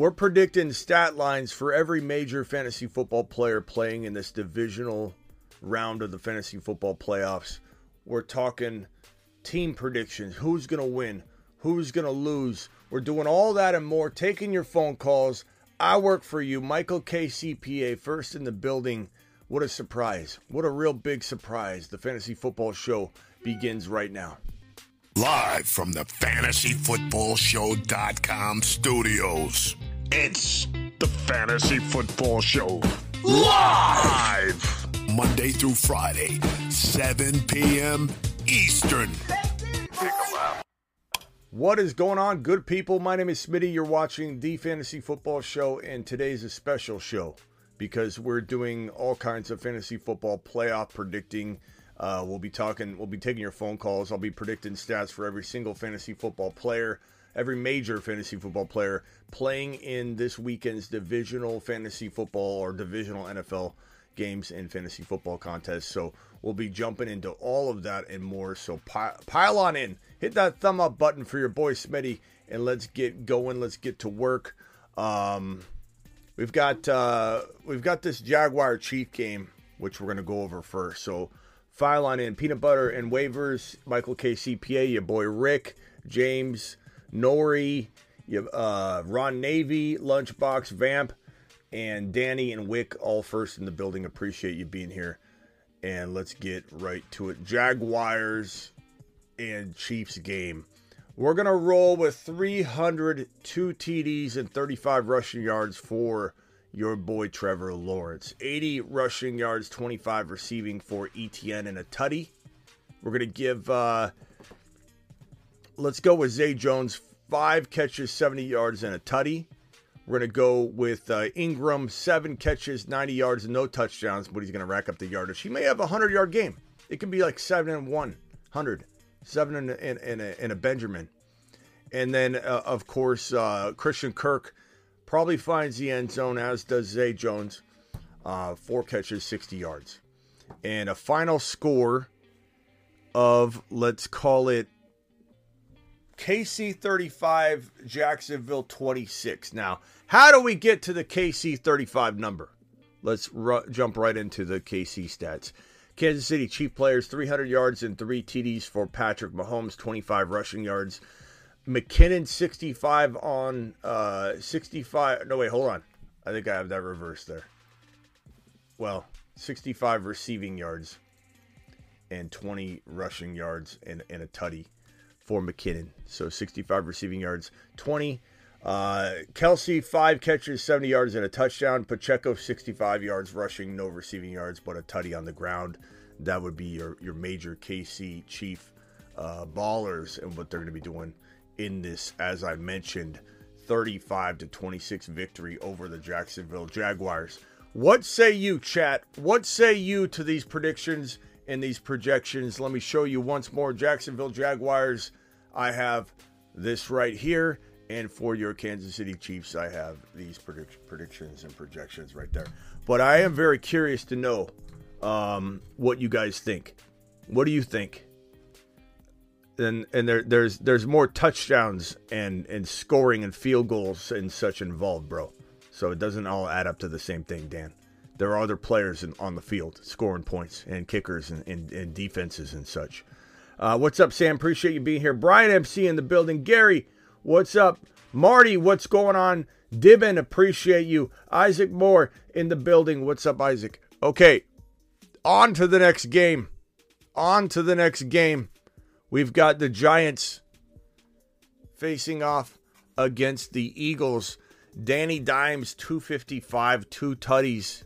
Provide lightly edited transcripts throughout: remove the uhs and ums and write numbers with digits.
We're predicting stat lines for every major fantasy football player playing in this divisional round of the fantasy football playoffs. We're talking team predictions, who's going to win, who's going to lose. We're doing all that and more, taking your phone calls. I work for you, Michael KCPA, first in the building. What a surprise. What a real big surprise. The Fantasy Football Show begins right now. Live from the FantasyFootballShow.com studios, it's the Fantasy Football Show. Live! Monday through Friday, 7 p.m. Eastern. What is going on, good people? My name is Smitty. You're watching The Fantasy Football Show, and today's a special show because we're doing all kinds of fantasy football playoff predicting. We'll be taking your phone calls. I'll be predicting stats for every single fantasy football player, every major fantasy football player playing in this weekend's divisional fantasy football or divisional NFL games and fantasy football contests. So we'll be jumping into all of that and more. So pile on in. Hit that thumb up button for your boy Smitty, and let's get going. Let's get to work. We've got this Jaguar Chief game, which we're gonna go over first. So file on in. Peanut Butter and Waivers. Michael KCPA, your boy Rick, James, Nori, Ron Navy, Lunchbox, Vamp, and Danny and Wick, all first in the building. Appreciate you being here, and let's get right to it. Jaguars and Chiefs game. We're going to roll with 302 TDs and 35 rushing yards for your boy Trevor Lawrence. 80 rushing yards, 25 receiving for ETN and a tutty. We're going to give, let's go with Zay Jones, 5 catches, 70 yards and a tutty. We're going to go with Ingram, 7 catches, 90 yards and no touchdowns, but he's going to rack up the yardage. He may have a 100-yard game. It could be like 7 and 100. 7 and a Benjamin. And then, of course, Christian Kirk probably finds the end zone, as does Zay Jones. 4 catches, 60 yards. And a final score of, let's call it, KC 35, Jacksonville 26. Now, how do we get to the KC 35 number? Let's jump right into the KC stats. Kansas City Chiefs players, 300 yards and 3 TDs for Patrick Mahomes, 25 rushing yards. McKinnon, I think I have that reversed there. 65 receiving yards and 20 rushing yards and a tutty for McKinnon. So 65 receiving yards, 20. Kelce, 5 catches, 70 yards and a touchdown. Pacheco, 65 yards rushing, no receiving yards, but a tutty on the ground. That would be your major KC Chief ballers and what they're going to be doing in this, as I mentioned, 35-26 victory over the Jacksonville Jaguars. What say you, chat? What say you to these predictions and these projections? Let me show you once more. Jacksonville Jaguars, I have this right here. And for your Kansas City Chiefs, I have these predictions and projections right there. But I am very curious to know what you guys think. What do you think? And there's more touchdowns and scoring and field goals and such involved, bro. So it doesn't all add up to the same thing, Dan. There are other players on the field scoring points and kickers and defenses and such. What's up, Sam? Appreciate you being here. Brian MC in the building. Gary, what's up? Marty, what's going on? Dibbin, appreciate you. Isaac Moore in the building. What's up, Isaac? Okay, on to the next game. We've got the Giants facing off against the Eagles. Danny Dimes, 255, 2 tutties,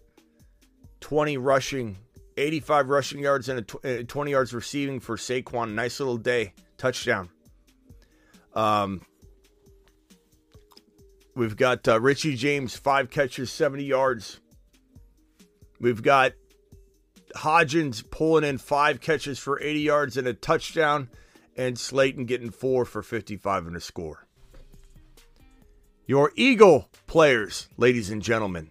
20 rushing, 85 rushing yards, and 20 yards receiving for Saquon. Nice little day. Touchdown. We've got Richie James, 5 catches, 70 yards. We've got Hodgins pulling in 5 catches for 80 yards and a touchdown. And Slayton getting 4 for 55 and a score. Your Eagle players, ladies and gentlemen.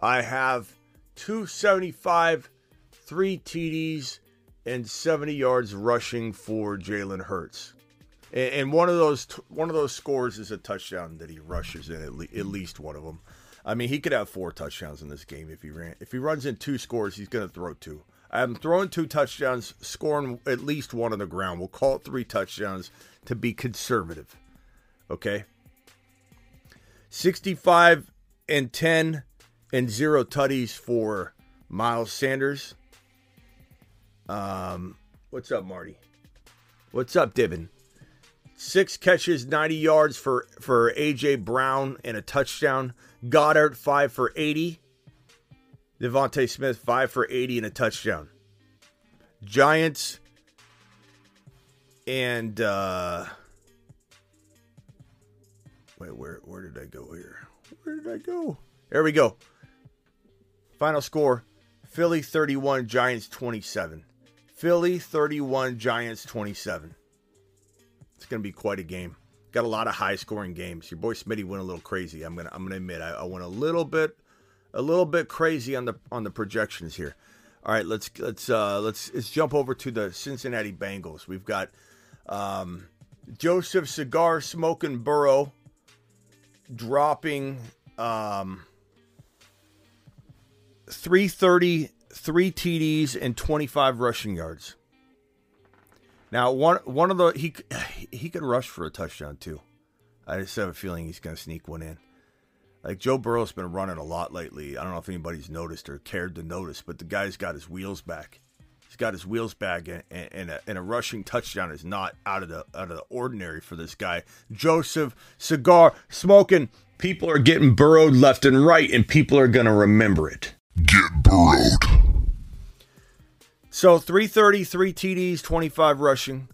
I have 275, 3 TDs, and 70 yards rushing for Jalen Hurts. And one of those scores is a touchdown that he rushes in, at least one of them. I mean, he could have 4 touchdowns in this game if he ran. If he runs in 2 scores, he's going to throw 2. I'm throwing 2 touchdowns, scoring at least 1 on the ground. We'll call it 3 touchdowns to be conservative. Okay? 65 and 10 and 0 tutties for Miles Sanders. What's up, Marty? What's up, Dibbin? 6 catches, 90 yards for A.J. Brown and a touchdown. Goddard, 5 for 80. Devontae Smith, 5 for 80 and a touchdown. Giants and... Wait, where did I go here? Where did I go? There we go. Final score, Philly 31, Giants 27. Philly 31, Giants 27. It's going to be quite a game. Got a lot of high-scoring games. Your boy Smitty went a little crazy. I'm gonna admit I went a little bit crazy on the projections here. All right, let's jump over to the Cincinnati Bengals. We've got Joseph Cigar Smoking Burrow dropping 3 TDs and 25 rushing yards. Now, one of the he could rush for a touchdown too. I just have a feeling he's going to sneak one in. Like, Joe Burrow's been running a lot lately. I don't know if anybody's noticed or cared to notice, but the guy's got his wheels back. He's got his wheels back, and a rushing touchdown is not out of the ordinary for this guy. Joseph Cigar Smoking. People are getting burrowed left and right, and people are going to remember it. Get burrowed. So 333 TDs, 25 rushing.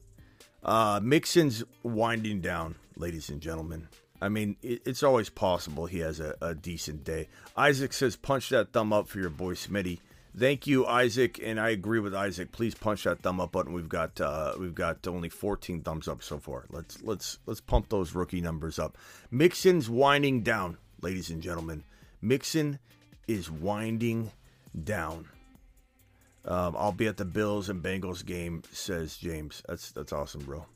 Mixon's winding down, ladies and gentlemen. I mean, it's always possible he has a decent day. Isaac says, punch that thumb up for your boy Smitty. Thank you, Isaac, and I agree with Isaac. Please punch that thumb up button. We've got only 14 thumbs up so far. Let's pump those rookie numbers up. Mixon's winding down, ladies and gentlemen. Mixon is winding down. I'll be at the Bills and Bengals game, says James. That's awesome, bro.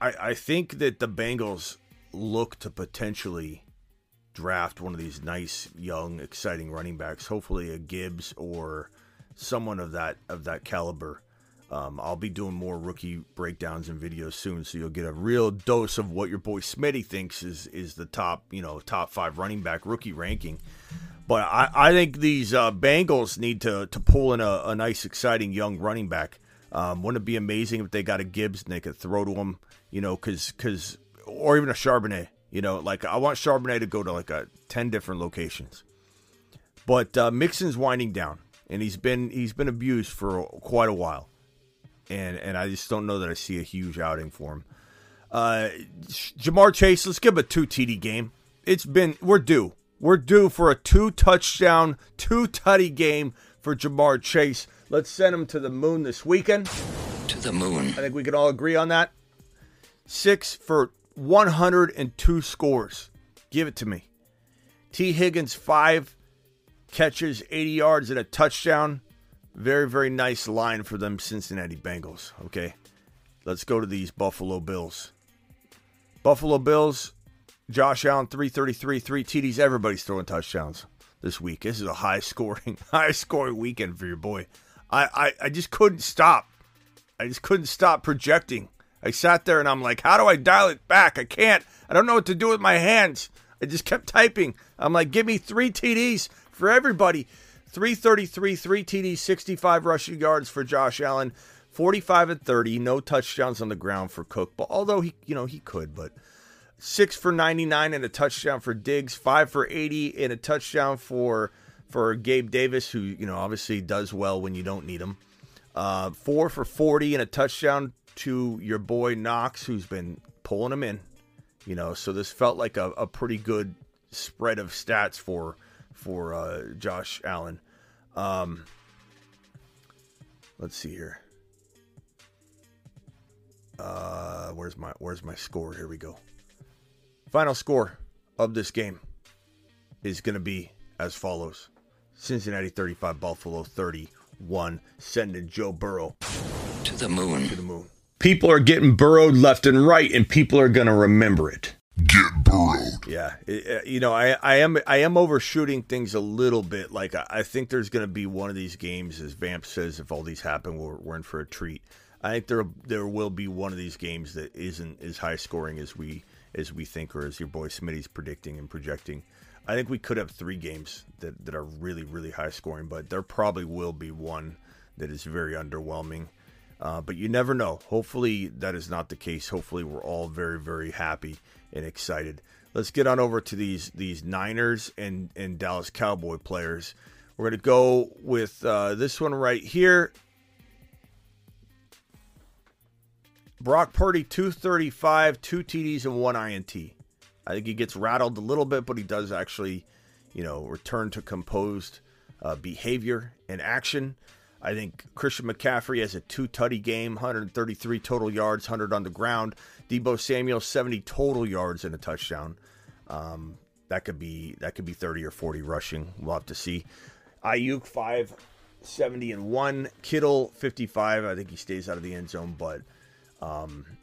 I think that the Bengals look to potentially draft one of these nice, young, exciting running backs. Hopefully a Gibbs or someone of that caliber. I'll be doing more rookie breakdowns and videos soon, so you'll get a real dose of what your boy Smitty thinks is the top 5 running back rookie ranking. But I think these Bengals need to pull in a nice, exciting young running back. Wouldn't it be amazing if they got a Gibbs and they could throw to him, you know, cause or even a Charbonnet, you know, like, I want Charbonnet to go to 10 different locations. But Mixon's winding down, and he's been abused for quite a while, and I just don't know that I see a huge outing for him. Jamar Chase, let's give him a 2 TD game. We're due for a 2-touchdown, 2-tutty game for Jamar Chase. Let's send him to the moon this weekend. To the moon. I think we can all agree on that. 6 for 102 scores. Give it to me. T. Higgins, 5 catches, 80 yards, and a touchdown. Very, very nice line for them Cincinnati Bengals. Okay, let's go to these Buffalo Bills. Buffalo Bills. Josh Allen, 333, 3 TDs. Everybody's throwing touchdowns this week. This is a high-scoring weekend for your boy. I just couldn't stop. I just couldn't stop projecting. I sat there and I'm like, how do I dial it back? I can't. I don't know what to do with my hands. I just kept typing. I'm like, give me 3 TDs for everybody. 333, 3 TDs, 65 rushing yards for Josh Allen, 45 and 30. No touchdowns on the ground for Cook. But although he could, but... 6 for 99 and a touchdown for Diggs. 5 for 80 and a touchdown for Gabe Davis, who, you know, obviously does well when you don't need him. 4 for 40 and a touchdown to your boy Knox, who's been pulling him in. You know, so this felt like a pretty good spread of stats for Josh Allen. Let's see here. Where's my score? Here we go. Final score of this game is going to be as follows. Cincinnati 35, Buffalo 31, sending Joe Burrow to the moon. people are getting burrowed left and right, and people are going to remember it. Get burrowed. Yeah. You know, I am overshooting things a little bit. Like, I think there's going to be one of these games, as Vamp says, if all these happen, we're in for a treat. I think there will be one of these games that isn't as high scoring as we think, or as your boy Smitty's predicting and projecting. I think we could have three games that are really, really high scoring, but there probably will be one that is very underwhelming. But you never know. Hopefully that is not the case. Hopefully we're all very, very happy and excited. Let's get on over to these Niners and Dallas Cowboy players. We're going to go with this one right here. Brock Purdy, 235, 2 TDs and 1 INT. I think he gets rattled a little bit, but he does actually, return to composed behavior and action. I think Christian McCaffrey has a 2 tutty game, 133 total yards, 100 on the ground. Deebo Samuel, 70 total yards and a touchdown. That could be 30 or 40 rushing. We'll have to see. Ayuk, 570 and 1. Kittle, 55. I think he stays out of the end zone, but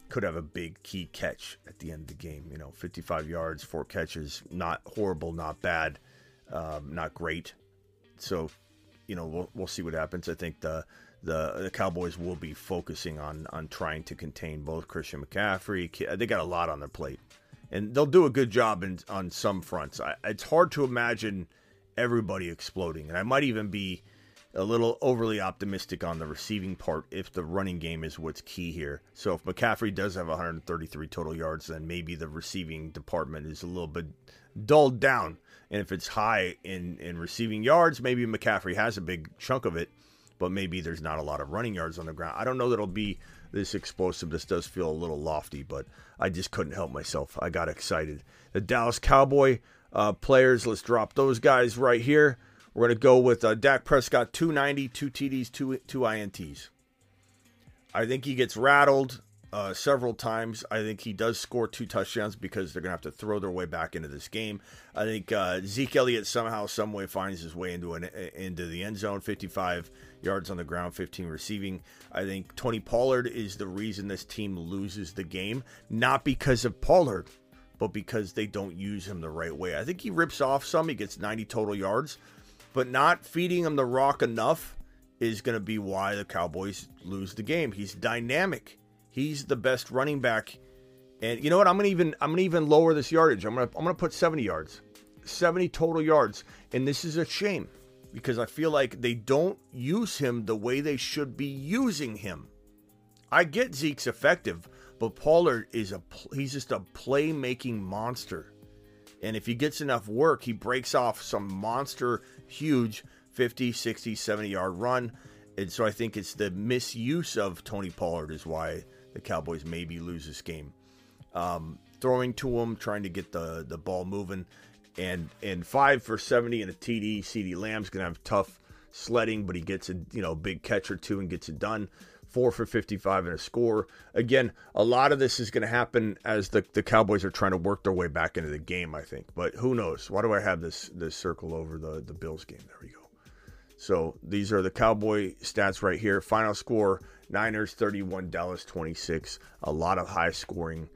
could have a big key catch at the end of the game. 55 yards, 4 catches. Not horrible, not bad, not great. So, we'll see what happens. I think the Cowboys will be focusing on trying to contain both Christian McCaffrey. They got a lot on their plate, and they'll do a good job on some fronts. It's hard to imagine everybody exploding, and I might even be a little overly optimistic on the receiving part if the running game is what's key here. So if McCaffrey does have 133 total yards, then maybe the receiving department is a little bit dulled down. And if it's high in receiving yards, maybe McCaffrey has a big chunk of it, but maybe there's not a lot of running yards on the ground. I don't know that it'll be this explosive. This does feel a little lofty, but I just couldn't help myself. I got excited. The Dallas Cowboy players, let's drop those guys right here. We're going to go with Dak Prescott, 290, 2 TDs, two INTs. I think he gets rattled several times. I think he does score 2 touchdowns because they're going to have to throw their way back into this game. I think Zeke Elliott somehow, some way finds his way into the end zone. 55 yards on the ground, 15 receiving. I think Tony Pollard is the reason this team loses the game, not because of Pollard, but because they don't use him the right way. I think he rips off some. He gets 90 total yards, but not feeding him the rock enough is going to be why the Cowboys lose the game. He's dynamic. He's the best running back. And you know what? I'm going to even lower this yardage. I'm going to put 70 yards. 70 total yards. And this is a shame because I feel like they don't use him the way they should be using him. I get Zeke's effective, but Pollard he's just a playmaking monster. And if he gets enough work, he breaks off some monster, huge 50, 60, 70-yard run. And so I think it's the misuse of Tony Pollard is why the Cowboys maybe lose this game. Throwing to him, trying to get the ball moving. And 5 for 70 and a TD. CeeDee Lamb's going to have tough sledding, but he gets a big catch or two and gets it done. 4 for 55 and a score. Again, a lot of this is going to happen as the Cowboys are trying to work their way back into the game, I think. But who knows? Why do I have this circle over the Bills game? There we go. So these are the Cowboy stats right here. Final score, Niners 31, Dallas 26. A lot of high-scoring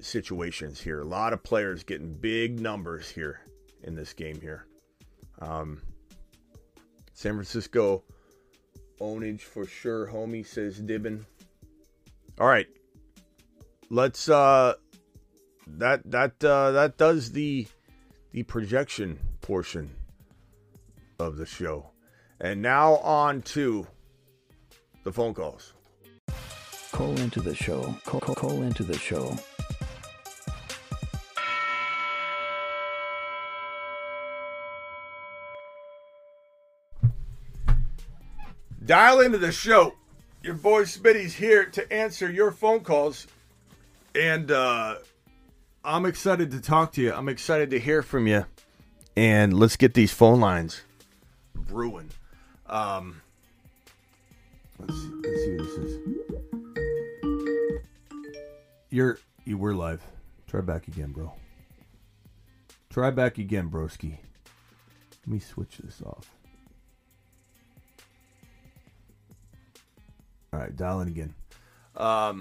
situations here. A lot of players getting big numbers here in this game here. San Francisco... ownage for sure, homie, says Dibbin. All right, let's that does the projection portion of the show, and now on to the phone calls. Call into the show. Call into the show. Dial into the show. Your boy Smitty's here to answer your phone calls. And I'm excited to talk to you. I'm excited to hear from you. And let's get these phone lines brewing. Let's see what this is. You were live. Try back again, bro. Try back again, broski. Let me switch this off. All right, dial in again. You're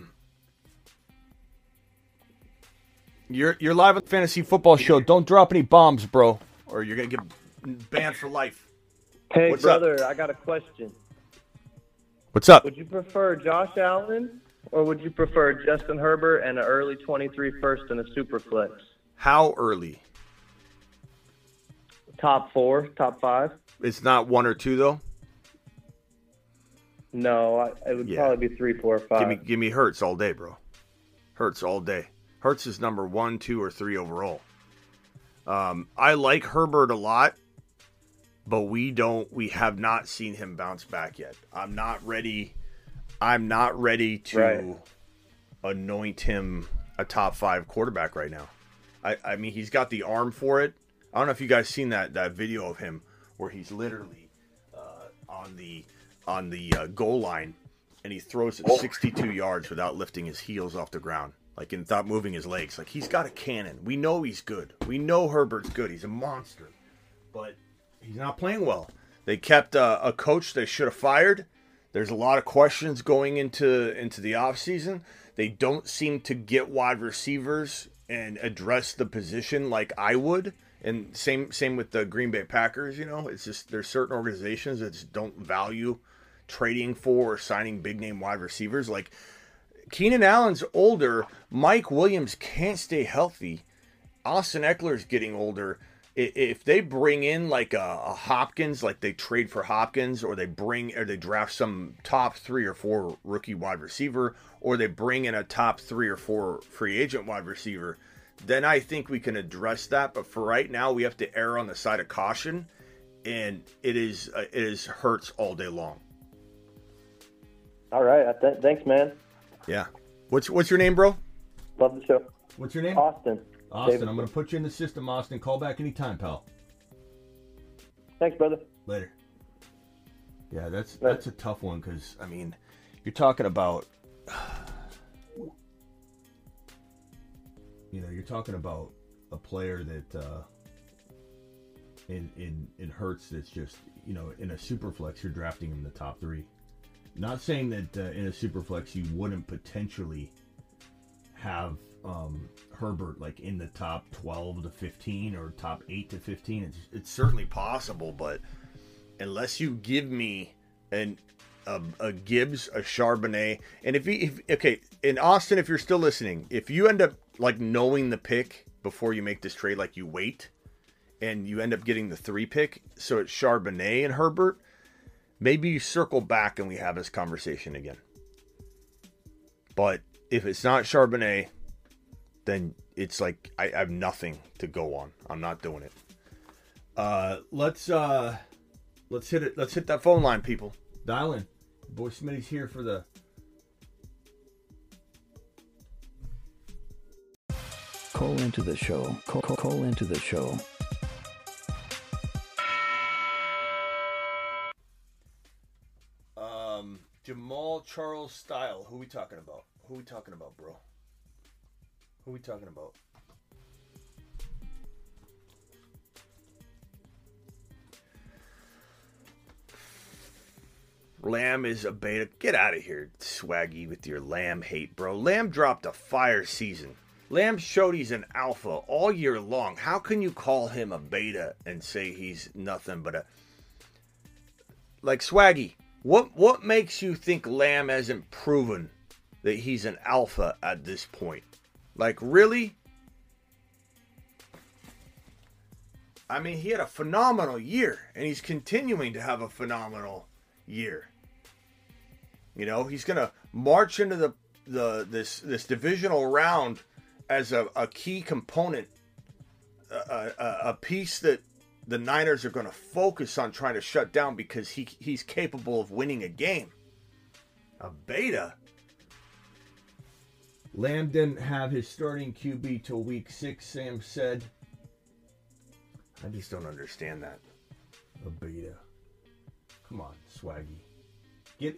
live on the Fantasy Football Show. Don't drop any bombs, bro, or you're going to get banned for life. Hey, what's brother, up? I got a question. What's up? Would you prefer Josh Allen or would you prefer Justin Herbert and an early 23 first and a super flex? How early? Top 4, top 5. It's not 1 or 2, though? No, it would probably be 3, 4, 5. Give me Hurts all day, bro. Hurts all day. Hurts is number 1, 2, or 3 overall. I like Herbert a lot, but we have not seen him bounce back yet. I'm not ready to anoint him a top 5 quarterback right now. I mean, he's got the arm for it. I don't know if you guys seen that video of him where he's literally on the goal line and he throws it 62 yards without lifting his heels off the ground, like without moving his legs. Like, he's got a cannon. We know he's good. We know Herbert's good. He's a monster, but he's not playing well. They kept a coach they should have fired. There's a lot of questions going into the offseason. They don't seem to get wide receivers and address the position like I would. And same with the Green Bay Packers, you know. It's just there's certain organizations that just don't value trading for or signing big-name wide receivers. Like, Keenan Allen's older. Mike Williams can't stay healthy. Austin Eckler's getting older. If they bring in like a Hopkins, like they trade for Hopkins, or they draft some top 3 or 4 rookie wide receiver, or they bring in a top 3 or 4 free agent wide receiver, then I think we can address that. But for right now, we have to err on the side of caution, and it is Hurts all day long. All right, thanks, man. Yeah, what's your name, bro? Love the show. What's your name? Austin, David. I'm going to put you in the system, Austin. Call back anytime, pal. Thanks, brother. Later. Yeah, that's a tough one because, I mean, you're talking about, you know, you're talking about a player that in Hurts that's just, you know, in a super flex, you're drafting him in the top 3. Not saying that in a super flex you wouldn't potentially have Herbert like in the top 12 to 15 or top 8 to 15. It's certainly possible, but unless you give me a Gibbs, a Charbonnet, and in Austin, if you're still listening, if you end up like knowing the pick before you make this trade, like you wait and you end up getting the 3 pick, so it's Charbonnet and Herbert, maybe you circle back and we have this conversation again. But if it's not Charbonnet, then it's like I have nothing to go on. I'm not doing it. Let's hit it. Let's hit that phone line, people. Dial in. Boy Smitty's here for the. Call into the show. Call into the show. Jamal Charles Style. Who we talking about? Who we talking about, bro? Who we talking about? Lamb is a beta. Get out of here, Swaggy, with your Lamb hate, bro. Lamb dropped a fire season. Lamb showed he's an alpha all year long. How can you call him a beta and say he's nothing but a... Like, Swaggy, what makes you think Lamb hasn't proven that he's an alpha at this point? Like, really? I mean, he had a phenomenal year, and he's continuing to have a phenomenal year. You know, he's going to march into this divisional round as a key component, a piece that the Niners are going to focus on trying to shut down because he's capable of winning a game. A beta? Lamb didn't have his starting QB till week 6, Sam said. I just don't understand that. A beta. Come on, Swaggy.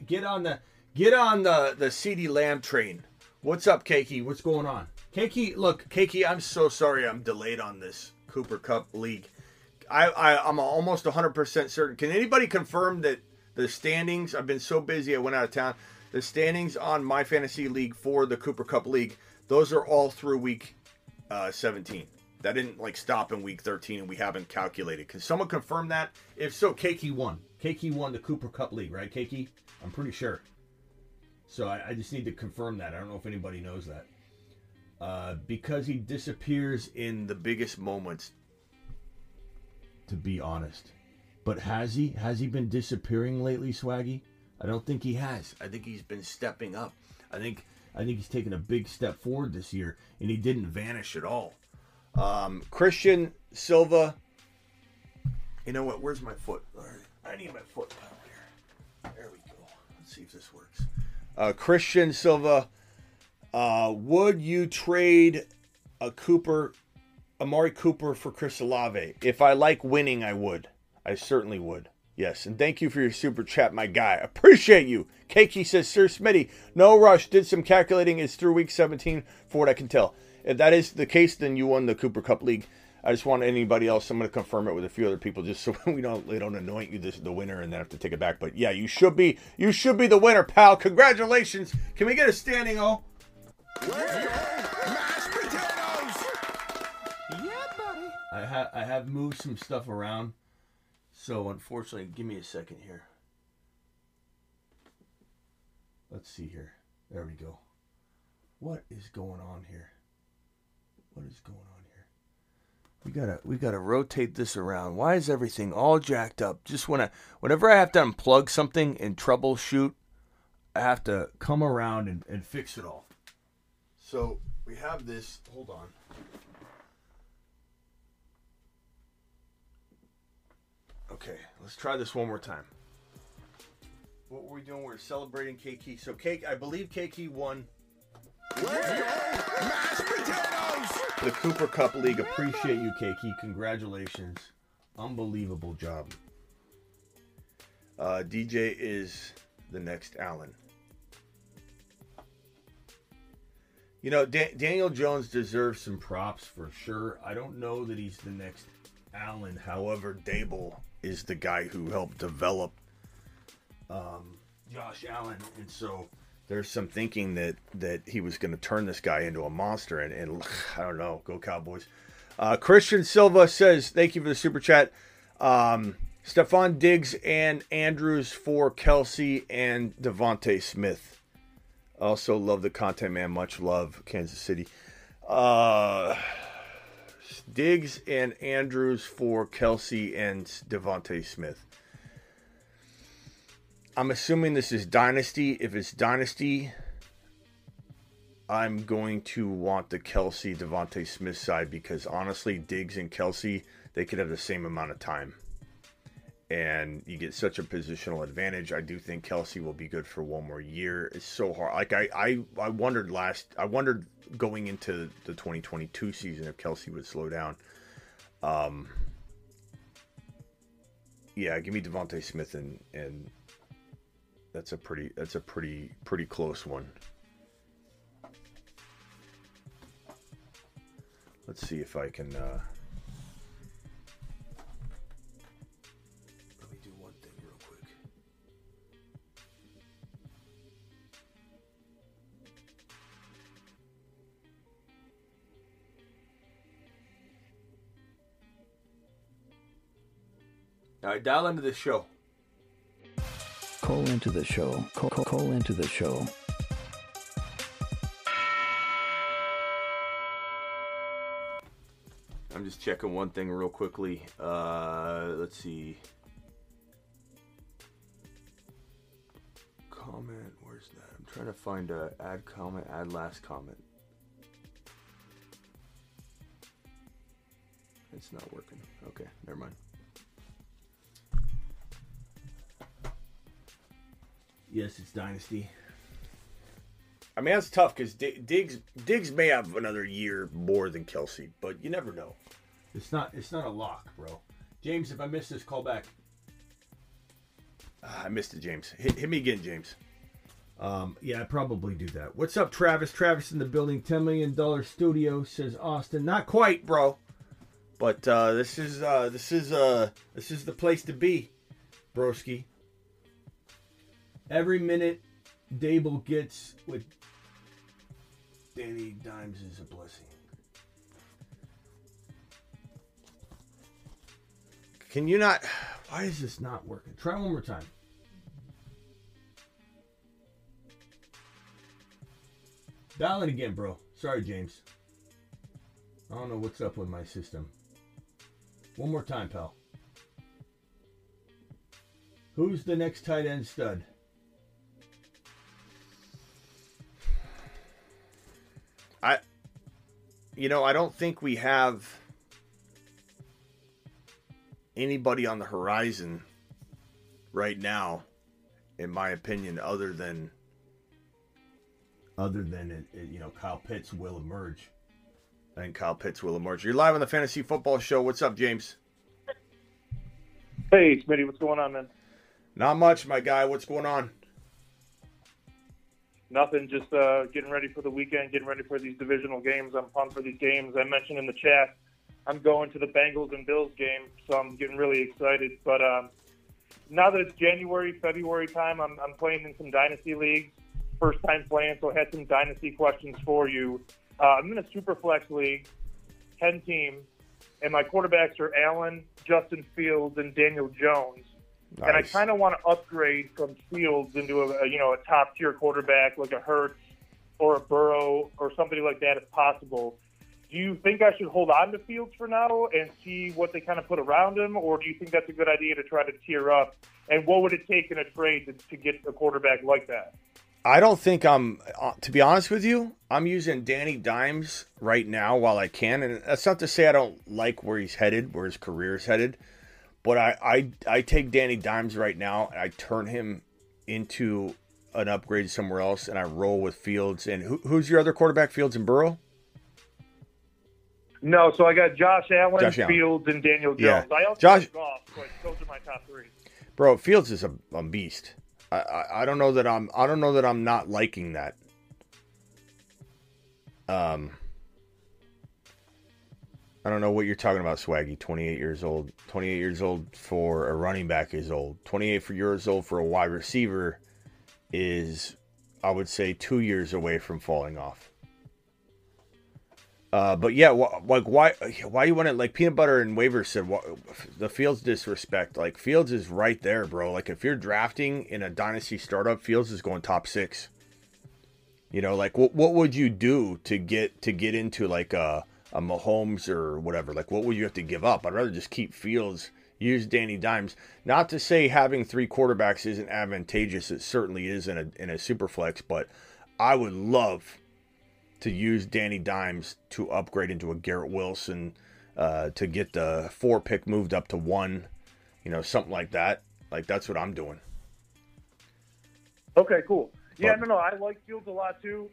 Get on the CeeDee Lamb train. What's up, Keiki? What's going on? Keiki, look, Keiki, I'm so sorry I'm delayed on this Cooper Cup league. I'm almost 100% certain. Can anybody confirm that the standings? I've been so busy I went out of town. the standings on my fantasy league for the Cooper Cup League, those are all through week 17. That didn't like stop in week 13 and we haven't calculated. Can someone confirm that? If so, Keiki won. Keiki won the Cooper Cup League, right, Keiki? I'm pretty sure. So I just need to confirm that. I don't know if anybody knows that. Because he disappears in the biggest moments, to be honest. But has he? Has he been disappearing lately, Swaggy? I don't think he has. I think he's been stepping up. I think he's taken a big step forward this year, and he didn't vanish at all. Christian Silva. You know what? Where's my foot? I need my foot down here. There we go. Let's see if this works. Christian Silva. Would you trade Amari Cooper for Chris Olave? If I like winning, I would. I certainly would. Yes, and thank you for your super chat, my guy. Appreciate you. Keiki says, Sir Smitty, no rush. Did some calculating. It's through week 17 for what I can tell. If that is the case, then you won the Cooper Cup League. I just want anybody else. I'm going to confirm it with a few other people just so they don't anoint you the winner and then have to take it back. But yeah, you should be the winner, pal. Congratulations. Can we get a standing O? Mashed potatoes. Yeah, buddy. I have moved some stuff around. So, unfortunately, give me a second here. Let's see here. There we go. What is going on here? What is going on here? We gotta rotate this around. Why is everything all jacked up? Just whenever I have to unplug something and troubleshoot, I have to come around and fix it all. So, we have this. Hold on. Okay, let's try this one more time. What were we doing? We're celebrating Keiki. So, I believe Keiki won. Mashed potatoes! The Cooper Cup League. Appreciate you, Keiki. Congratulations. Unbelievable job. DJ is the next Allen. You know, Daniel Jones deserves some props for sure. I don't know that he's the next Allen. However, Dable is the guy who helped develop Josh Allen, and so there's some thinking that he was going to turn this guy into a monster, and I don't know. Go Cowboys. Christian Silva says, thank you for the super chat. Stephon Diggs and Andrews for Kelce and Devontae Smith. Also love the content, man. Much love, Kansas City. Diggs and Andrews for Kelce and Devontae Smith. I'm assuming this is Dynasty. If it's Dynasty, I'm going to want the Kelce, Devontae Smith side because honestly, Diggs and Kelce, they could have the same amount of time. And you get such a positional advantage. I do think Kelce will be good for one more year. It's so hard. Like I wondered going into the 2022 season if Kelce would slow down. Yeah, give me Devontae Smith and that's a pretty close one. Let's see if I can. All right, dial into the show. Call into the show. Call into the show. I'm just checking one thing real quickly. Let's see. Comment. Where's that? I'm trying to find add comment. Add last comment. It's not working. Okay, never mind. Yes, it's Dynasty. I mean, that's tough because Diggs may have another year more than Kelce, but you never know. It's not a lock, bro. James, if I miss this, call back. I missed it, James. Hit me again, James. Yeah, I probably do that. What's up, Travis? Travis in the building. $10 million studio, says Austin. Not quite, bro. But this is the place to be, broski. Every minute Dable gets with Danny Dimes is a blessing. Can you not? Why is this not working? Try one more time. Dial it again, bro. Sorry, James. I don't know what's up with my system. One more time, pal. Who's the next tight end stud? I don't think we have anybody on the horizon right now, in my opinion, other than Kyle Pitts will emerge. I think Kyle Pitts will emerge. You're live on the Fantasy Football Show. What's up, James? Hey, Smitty. What's going on, man? Not much, my guy. What's going on? Nothing. Just getting ready for the weekend, getting ready for these divisional games. I'm pumped for these games. I mentioned in the chat, I'm going to the Bengals and Bills game, so I'm getting really excited. But now that it's January, February time, I'm playing in some dynasty leagues. First time playing, so I had some dynasty questions for you. I'm in a super flex league, 10-team, and my quarterbacks are Allen, Justin Fields, and Daniel Jones. Nice. And I kind of want to upgrade from Fields into a top tier quarterback like a Hurts or a Burrow or somebody like that if possible. Do you think I should hold on to Fields for now and see what they kind of put around him, or do you think that's a good idea to try to tier up? And what would it take in a trade to get a quarterback like that? I don't think I'm, to be honest with you, I'm using Danny Dimes right now while I can. And that's not to say I don't like where he's headed, where his career is headed. But I take Danny Dimes right now, and I turn him into an upgrade somewhere else, and I roll with Fields. And who's your other quarterback, Fields and Burrow? No, so I got Josh Allen. Fields, and Daniel Jones. Yeah. I also have Goff, but those are my top three. Bro, Fields is a beast. I don't know that I'm not liking that. I don't know what you're talking about, Swaggy. 28 years old. 28 years old for a running back is old. 28 years old for a wide receiver is, I would say, 2 years away from falling off. But yeah, why you want it? Like Peanut Butter and Waivers said, the Fields disrespect. Like Fields is right there, bro. Like if you're drafting in a dynasty startup, Fields is going top six. You know, like what would you do to get into like a Mahomes or whatever? Like what would you have to give up? I'd rather just keep Fields, use Danny Dimes. Not to say having three quarterbacks isn't advantageous. It certainly is in a super flex, but I would love to use Danny Dimes to upgrade into a Garrett Wilson, to get the 4 pick moved up to 1, something like that. Like, that's what I'm doing. Okay, cool. Yeah, but, no, I like Fields a lot, too.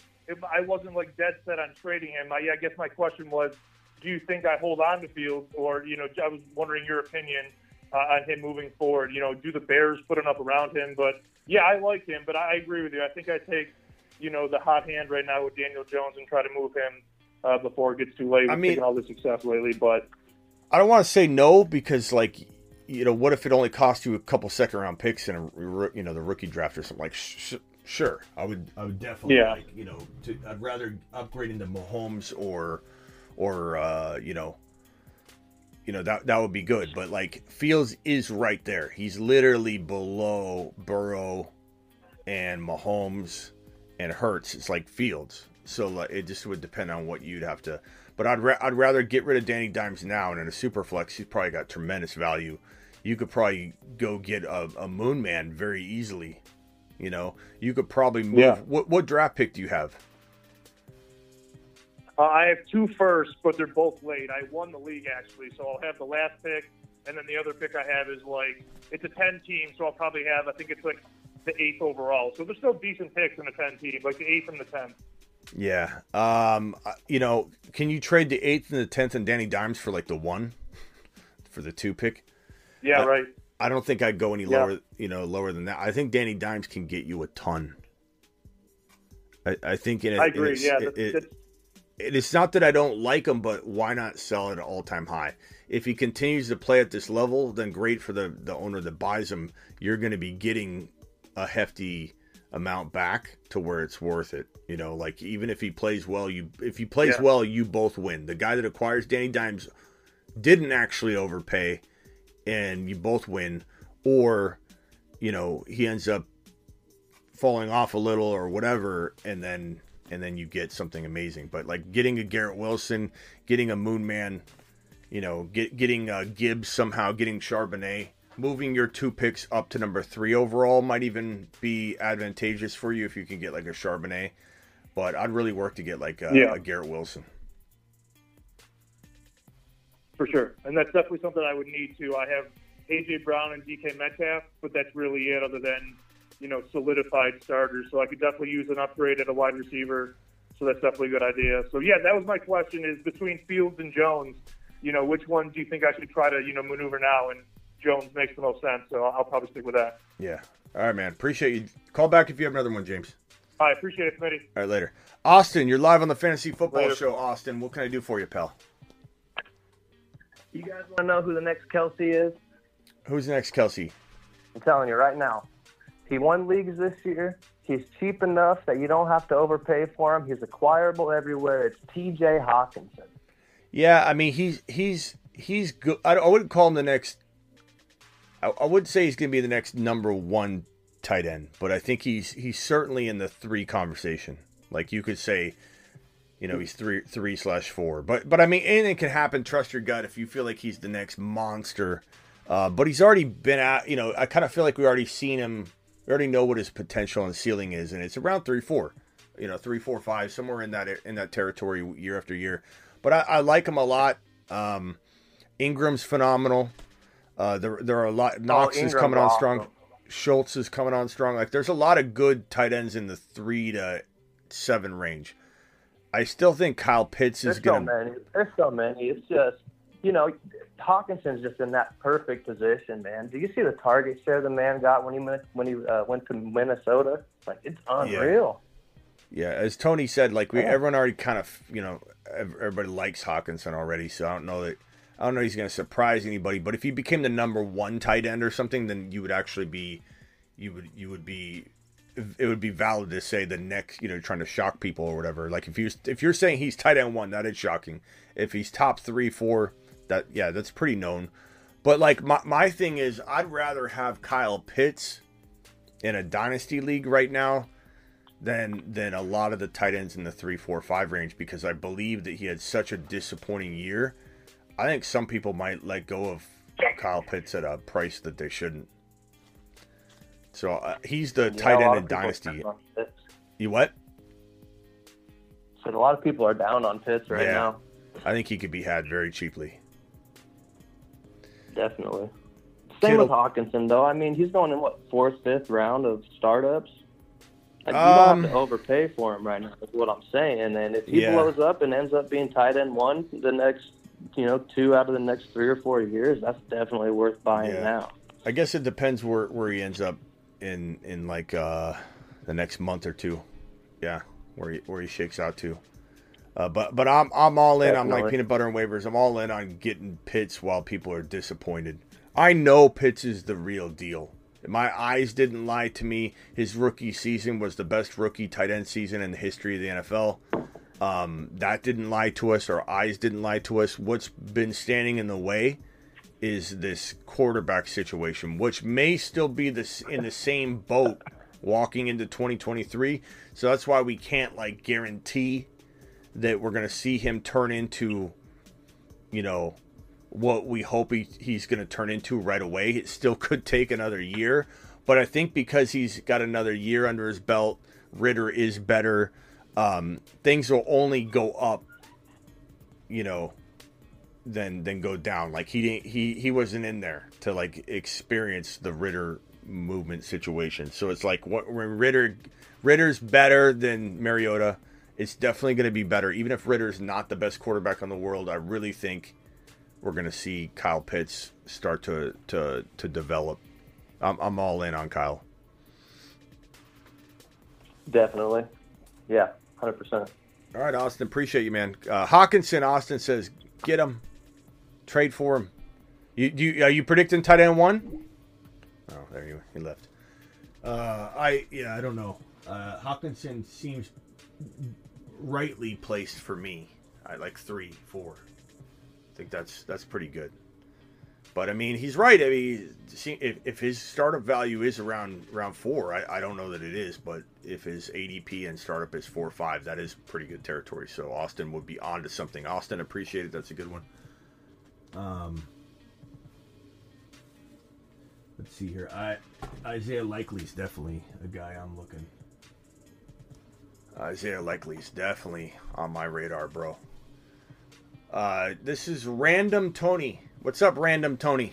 I wasn't, like, dead set on trading him. I guess my question was, do you think I hold on to Fields? Or, I was wondering your opinion on him moving forward. Do the Bears put enough around him? But, yeah, I like him, but I agree with you. I think I take the hot hand right now with Daniel Jones and try to move him before it gets too late. We've taken all the success lately, but I don't want to say no because, what if it only cost you a couple second-round picks in the rookie draft or something? Like, sure, I would definitely, I'd rather upgrade into Mahomes or that would be good. But like Fields is right there; he's literally below Burrow and Mahomes. And Hurts, it's like Fields, so like, it just would depend on what you'd have to. But I'd rather get rid of Danny Dimes now, and in a super flex, he's probably got tremendous value. You could probably go get a Moon Man very easily. You could probably move. Yeah. What draft pick do you have? I have 2 firsts, but they're both late. I won the league actually, so I'll have the last pick, and then the other pick I have is like it's a 10-team, so I'll probably have the 8th overall. So there's still decent picks in the 10 team, like the 8th and the 10th. Yeah. Can you trade the 8th and the 10th and Danny Dimes for like the 1 for the 2 pick? Yeah, right. I don't think I'd go any lower, lower than that. I think Danny Dimes can get you a ton. I think I agree. Yeah. It's not that I don't like him, but why not sell at an all-time high? If he continues to play at this level, then great for the owner that buys him. You're going to be getting a hefty amount back to where it's worth it. You know, like even if he plays well, you both win. The guy that acquires Danny Dimes didn't actually overpay and you both win, or, you know, he ends up falling off a little or whatever, and then you get something amazing. But like getting a Garrett Wilson, getting a Moon Man, you know, getting a Gibbs somehow, getting Charbonnet, moving your two picks up to number 3 overall might even be advantageous for you if you can get like a Charbonnet. But I'd really work to get like a Garrett Wilson. For sure. And that's definitely something I would need to. I have A.J. Brown and DK Metcalf, but that's really it other than, you know, solidified starters. So I could definitely use an upgrade at a wide receiver. So that's definitely a good idea. So, yeah, that was my question, is between Fields and Jones, you know, which one do you think I should try to, you know, maneuver now? And Jones makes the most sense, so I'll probably stick with that. Yeah. All right, man. Appreciate you. Call back if you have another one, James. I appreciate it, Smitty. All right, later. Austin, you're live on the Fantasy Football Show. Austin, what can I do for you, pal? You guys want to know who the next Kelce is? Who's the next Kelce? I'm telling you right now. He won leagues this year. He's cheap enough that you don't have to overpay for him. He's acquirable everywhere. It's T.J. Hockenson. Yeah, I mean, he's good. I wouldn't call him the next. I would say he's going to be the next number 1 tight end, but I think he's certainly in the 3 conversation. Like you could say, you know, he's 3/4. But I mean, anything can happen. Trust your gut if you feel like he's the next monster. But he's already been at. You know, I kind of feel like we already seen him. We already know what his potential and ceiling is, and it's around 3-4, you know, 3-4-5, somewhere in that territory year after year. But I like him a lot. Ingram's phenomenal. There are a lot. Knox is coming on strong. Schultz is coming on strong. Like there's a lot of good tight ends in the 3 to 7 range. I still think Kyle Pitts is going. There's so many. It's just, you know, Hawkinson's just in that perfect position, man. Do you see the target share the man got when he went to Minnesota? Like, it's unreal. Yeah, as Tony said, like everyone already kind of, you know, everybody likes Hockenson already, so I don't know he's going to surprise anybody. But if he became the number 1 tight end or something, then it would be valid to say the next, you know, trying to shock people or whatever. Like if you're saying he's tight end 1, that is shocking. If he's top 3, 4. That's pretty known. But like my thing is, I'd rather have Kyle Pitts in a dynasty league right now than a lot of the tight ends in the 3-4-5 range, because I believe that he had such a disappointing year. I think some people might let go of Kyle Pitts at a price that they shouldn't. So he's the tight end in dynasty. You what? Said a lot of people are down on Pitts right now. I think he could be had very cheaply. Definitely. Same with Hockenson, though. I mean, he's going in, what, 4th, 5th round of startups? Like, you don't have to overpay for him right now, is what I'm saying. And if he blows up and ends up being tight end 1 the next, you know, 2 out of the next 3 or 4 years, that's definitely worth buying now. I guess it depends where he ends up in like, the next month or 2. Yeah, where he shakes out to. But I'm all in. Definitely. I'm like peanut butter and waivers. I'm all in on getting Pitts while people are disappointed. I know Pitts is the real deal. My eyes didn't lie to me. His rookie season was the best rookie tight end season in the history of the NFL. That didn't lie to us. Our eyes didn't lie to us. What's been standing in the way is this quarterback situation, which may still be in the same boat walking into 2023. So that's why we can't like guarantee that we're going to see him turn into, you know, what we hope he's going to turn into right away. It still could take another year. But I think because he's got another year under his belt, Ritter is better. Things will only go up, you know, than go down. Like he wasn't in there to like experience the Ritter movement situation. So it's like when Ritter's better than Mariota, it's definitely going to be better. Even if Ritter's not the best quarterback in the world, I really think we're going to see Kyle Pitts start to develop. I'm all in on Kyle. Definitely. Yeah, 100%. All right, Austin. Appreciate you, man. Hockenson, Austin says, get him. Trade for him. Are you predicting tight end 1? Oh, there he left. I don't know. Hawkinson seems rightly placed for me. I like 3, 4. I think that's pretty good. But I mean, he's right. I mean, if his startup value is around 4, I don't know that it is, but if his ADP and startup is 4 or 5, that is pretty good territory. So Austin would be on to something. Austin, appreciate it. That's a good one. Let's see here. Isaiah Likely's definitely a guy I'm looking. Isaiah Likely's definitely on my radar, bro. This is Random Tony. What's up, Random Tony?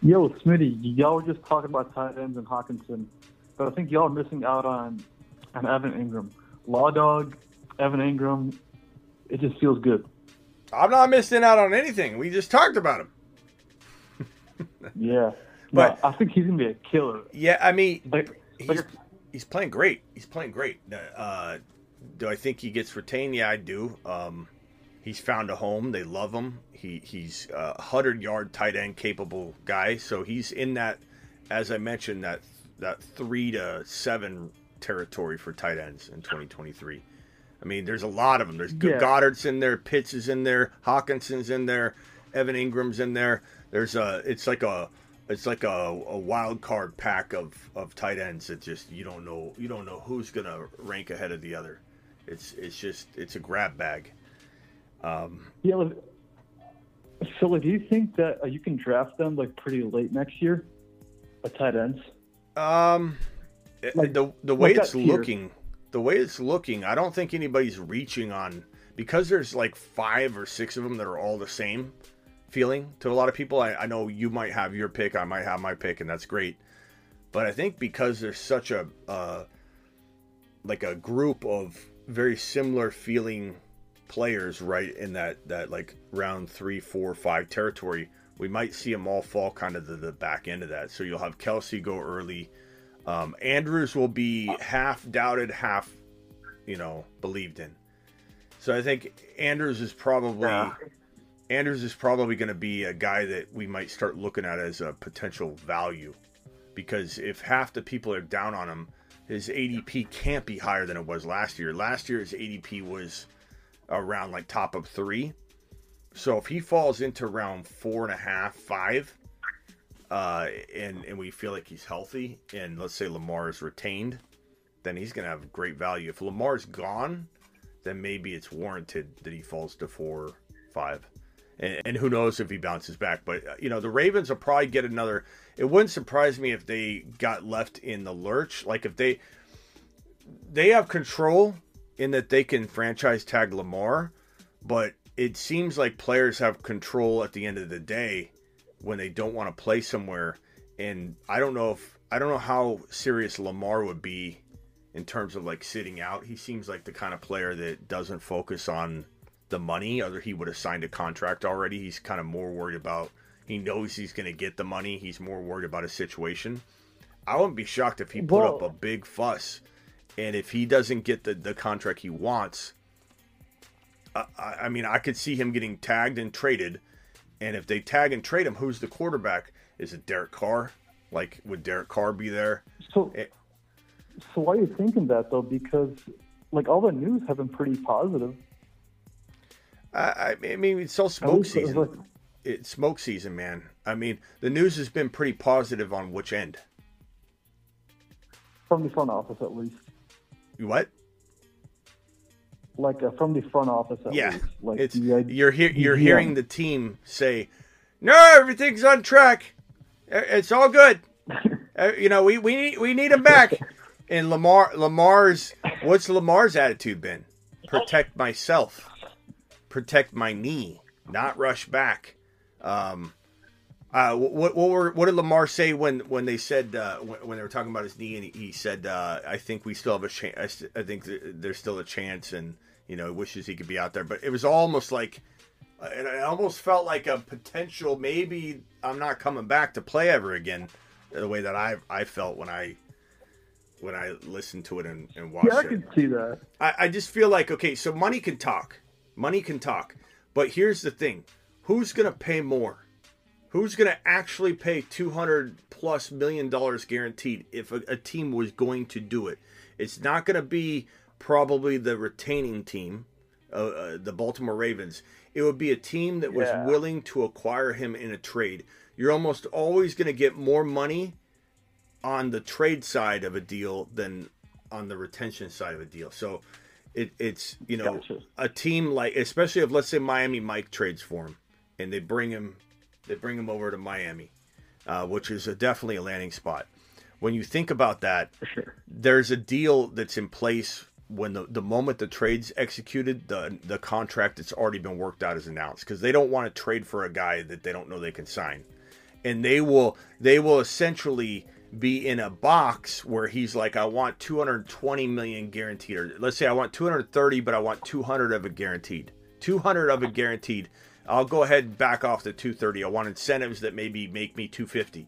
Yo, Smitty, y'all were just talking about tight ends and Hawkinson, but I think y'all are missing out on Evan Ingram. Law Dog, Evan Ingram, it just feels good. I'm not missing out on anything. We just talked about him. Yeah. But no, I think he's going to be a killer. Yeah, I mean, he's playing great. He's playing great. Do I think he gets retained? Yeah, I do. He's found a home. They love him. He's a 100-yard tight end capable guy. So he's in that, as I mentioned, that 3 to 7 territory for tight ends in 2023. I mean, there's a lot of them. There's Goddard's in there, Pitts is in there, Hawkinson's in there, Evan Ingram's in there. There's a wild card pack of tight ends that just you don't know who's gonna rank ahead of the other. It's just a grab bag. So, do you think that you can draft them pretty late next year, at tight ends? The way it's looking, I don't think anybody's reaching on, because there's 5 or 6 of them that are all the same feeling to a lot of people. I know you might have your pick, I might have my pick, and that's great. But I think because there's such a a group of very similar feeling players right in that round 3, 4, 5 territory, we might see them all fall kind of to the back end of that. So you'll have Kelce go early. Andrews will be half doubted, half believed in. So I think Andrews is probably going to be a guy that we might start looking at as a potential value, because if half the people are down on him, his ADP can't be higher than it was last year. Last year's ADP was around top of 3. So if he falls into round 4.5, 5, and we feel like he's healthy, and let's say Lamar is retained, then he's going to have great value. If Lamar's gone, then maybe it's warranted that he falls to 4, 5. And who knows if he bounces back. But, the Ravens will probably get another. It wouldn't surprise me if they got left in the lurch. If they have control, in that they can franchise tag Lamar, but it seems like players have control at the end of the day when they don't want to play somewhere. And I don't know how serious Lamar would be in terms of sitting out. He seems like the kind of player that doesn't focus on the money, other he would have signed a contract already. He's kind of more worried about, he knows he's going to get the money. He's more worried about his situation. I wouldn't be shocked if he put up a big fuss. And if he doesn't get the contract he wants, I could see him getting tagged and traded. And if they tag and trade him, who's the quarterback? Is it Derek Carr? Would Derek Carr be there? So why are you thinking that, though? Because, all the news have been pretty positive. It's all smoke season. It's smoke season, man. The news has been pretty positive on which end? From the front office, at least. What? From the front office, at least. You're hearing the team say, "No, everything's on track. It's all good. we need him back." And what's Lamar's attitude been? Protect myself, protect my knee, not rush back. What did Lamar say when they said when they were talking about his knee, and he said, "I think we still have a chance. I think there's still a chance," and wishes he could be out there. But it was almost it almost felt like a potential, maybe I'm not coming back to play ever again. The way that I felt when I listened to it and watched it. Yeah, I can see that. I just feel okay. So money can talk, but here's the thing: who's gonna pay more? Who's going to actually pay $200+ million guaranteed if a team was going to do it? It's not going to be probably the retaining team, the Baltimore Ravens. It would be a team that was willing to acquire him in a trade. You're almost always going to get more money on the trade side of a deal than on the retention side of a deal. So it's you know, a team like, especially if, let's say, Miami Mike trades for him and they bring him over to Miami, which is definitely a landing spot. When you think about that, there's a deal that's in place. When the moment the trade's executed, the contract that's already been worked out is announced, because they don't want to trade for a guy that they don't know they can sign. And they will essentially be in a box where he's like, I want $220 million guaranteed, or let's say I want 230, but I want 200 of it guaranteed. 200 of it guaranteed. I'll go ahead and back off the 230. I want incentives that maybe make me 250.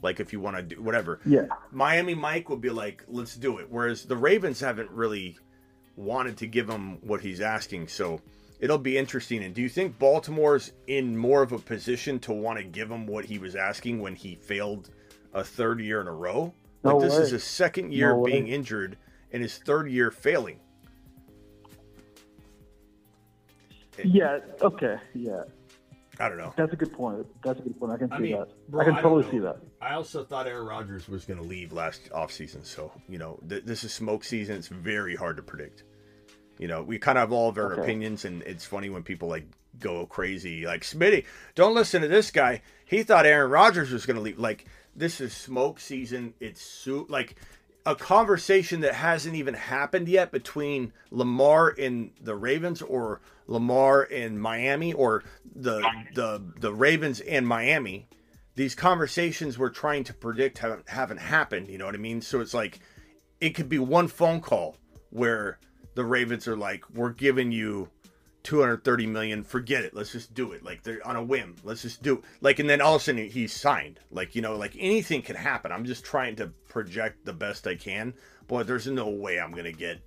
Like, if you want to do whatever. Yeah. Miami Mike would be like, let's do it. Whereas the Ravens haven't really wanted to give him what he's asking. So it'll be interesting. And do you think Baltimore's in more of a position to want to give him what he was asking when he failed a third year in a row? Like, this is his second year being injured and his third year failing. Yeah. Okay. Yeah. I don't know. That's a good point. I can see that. Bro, I can totally see that. I also thought Aaron Rodgers was going to leave last offseason. So, you know, this is smoke season. It's very hard to predict. You know, we kind of have all of our opinions, and it's funny when people, like, go crazy. Like, Smitty, don't listen to this guy. He thought Aaron Rodgers was going to leave. Like, this is smoke season. It's like a conversation that hasn't even happened yet between Lamar and the Ravens, or Lamar and Miami, or the Ravens and Miami. These conversations we're trying to predict haven't happened. You know what I mean? So it's like, it could be one phone call where the Ravens are like, we're giving you $230 million. Forget it. Let's just do it. Like, they're on a whim. Let's just do it. Like, and then all of a sudden he's signed. Like, you know, like, anything can happen. I'm just trying to project the best I can. Boy, there's no way I'm going to get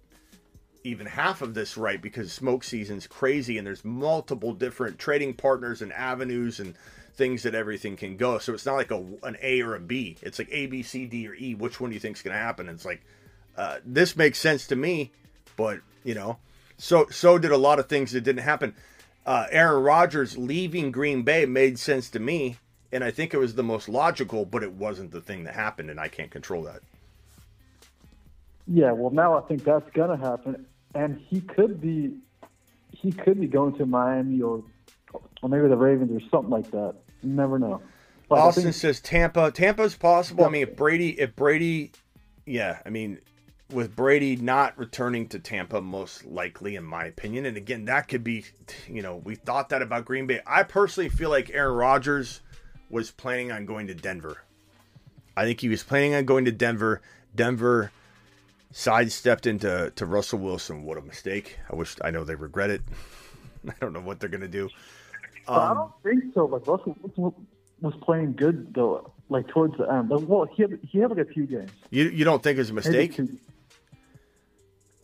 even half of this right, because smoke season's crazy and there's multiple different trading partners and avenues and things that everything can go. So it's not like an A or a B. It's like A, B, C, D, or E. Which one do you think's going to happen? And it's like, this makes sense to me, but, you know, So did a lot of things that didn't happen. Aaron Rodgers leaving Green Bay made sense to me, and I think it was the most logical, but it wasn't the thing that happened, and I can't control that. Yeah, well, now I think that's going to happen, and he could be going to Miami or maybe the Ravens or something like that. You never know. But Austin says Tampa. Tampa's possible. Yeah. I mean, if Brady, yeah, I mean, with Brady not returning to Tampa, most likely, in my opinion. And again, that could be, you know, we thought that about Green Bay. I personally feel like Aaron Rodgers was planning on going to Denver. I think he was planning on going to Denver. Denver sidestepped into Russell Wilson. What a mistake. I know they regret it. I don't know what they're going to do. I don't think so. Like, Russell Wilson was playing good, though, like, towards the end. Well, he had like a few games. You don't think it's a mistake?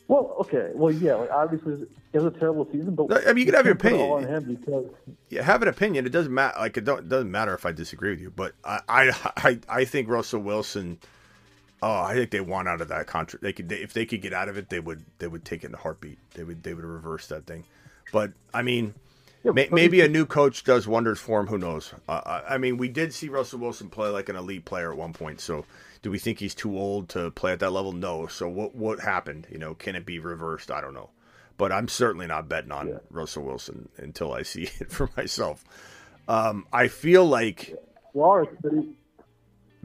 Well, okay. Well, yeah. Like, obviously, it was a terrible season, but I mean, you can have your opinion. All on him, because yeah, have an opinion. It doesn't matter. Like, it doesn't matter if I disagree with you. But I think Russell Wilson. Oh, I think they want out of that contract. If they could get out of it, they would take it in a heartbeat. They would reverse that thing. But I mean, yeah, maybe a new coach does wonders for him. Who knows? I mean, we did see Russell Wilson play like an elite player at one point, so. Do we think he's too old to play at that level? No. So what happened? You know, can it be reversed? I don't know. But I'm certainly not betting on Russell Wilson until I see it for myself. I feel like...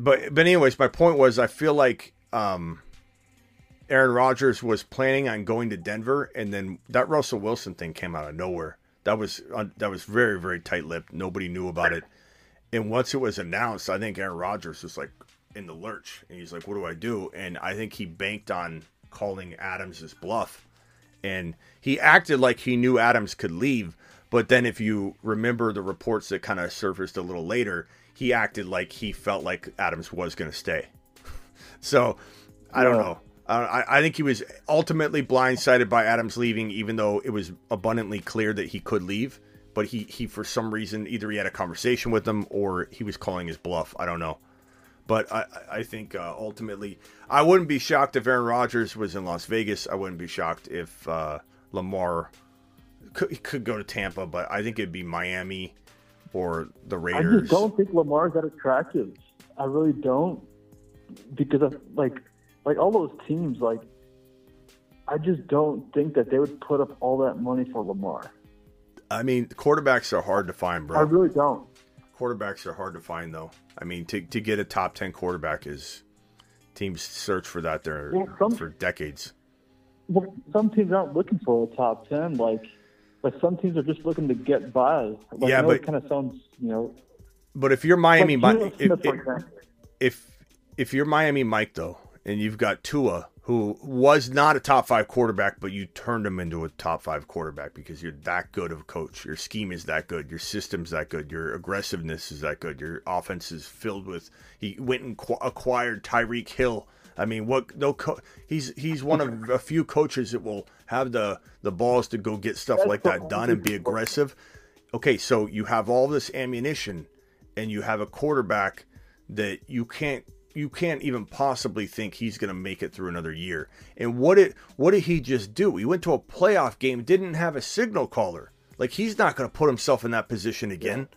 But anyways, my point was, I feel like Aaron Rodgers was planning on going to Denver, and then that Russell Wilson thing came out of nowhere. That was very, very tight-lipped. Nobody knew about it. And once it was announced, I think Aaron Rodgers was like, in the lurch, and he's like, what do I do? And I think he banked on calling Adams's bluff, and he acted like he knew Adams could leave, but then if you remember the reports that kind of surfaced a little later, he acted like he felt like Adams was going to stay. So I don't know. I think he was ultimately blindsided by Adams leaving, even though it was abundantly clear that he could leave, But he for some reason, either he had a conversation with them or he was calling his bluff. I don't know. But I think ultimately, I wouldn't be shocked if Aaron Rodgers was in Las Vegas. I wouldn't be shocked if Lamar could go to Tampa. But I think it'd be Miami or the Raiders. I just don't think Lamar's that attractive. I really don't. Because of, like all those teams, like, I just don't think that they would put up all that money for Lamar. I mean, quarterbacks are hard to find, bro. I really don't. Quarterbacks are hard to find, though. I mean, to get a top 10 quarterback is teams search for that there for decades. Well, some teams aren't looking for a top 10, like some teams are just looking to get by. Like, yeah, but it kind of sounds, you know. But if you're Miami, Mike, if you're Miami, Mike, though, and you've got Tua, who was not a top 5 quarterback, but you turned him into a top 5 quarterback because you're that good of a coach. Your scheme is that good. Your system's that good. Your aggressiveness is that good. Your offense is filled with. He went and acquired Tyreek Hill. I mean, what? No, he's one of a few coaches that will have the balls to go get stuff like that done and be aggressive. Okay, so you have all this ammunition, and you have a quarterback that you can't even possibly think he's going to make it through another year. And what did he just do? He went to a playoff game, didn't have a signal caller. Like, he's not going to put himself in that position again.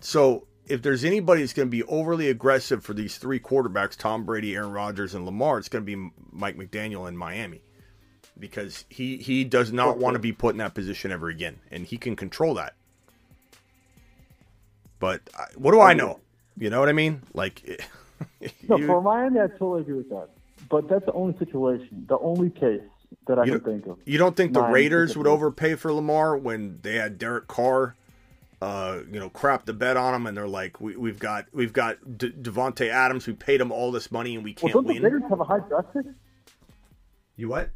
So if there's anybody that's going to be overly aggressive for these three quarterbacks, Tom Brady, Aaron Rodgers, and Lamar, it's going to be Mike McDaniel in Miami. Because he does not want to be put in that position ever again. And he can control that. But what do I know? You know what I mean? Like... No, for Miami, I totally agree with that. But that's the only situation, the only case that I can think of. You don't think the Raiders would overpay for Lamar when they had Derek Carr, crap the bet on him, and they're like, we've got Devontae Adams, we paid him all this money, and we can't win. Don't the Raiders have a high draft pick? You what?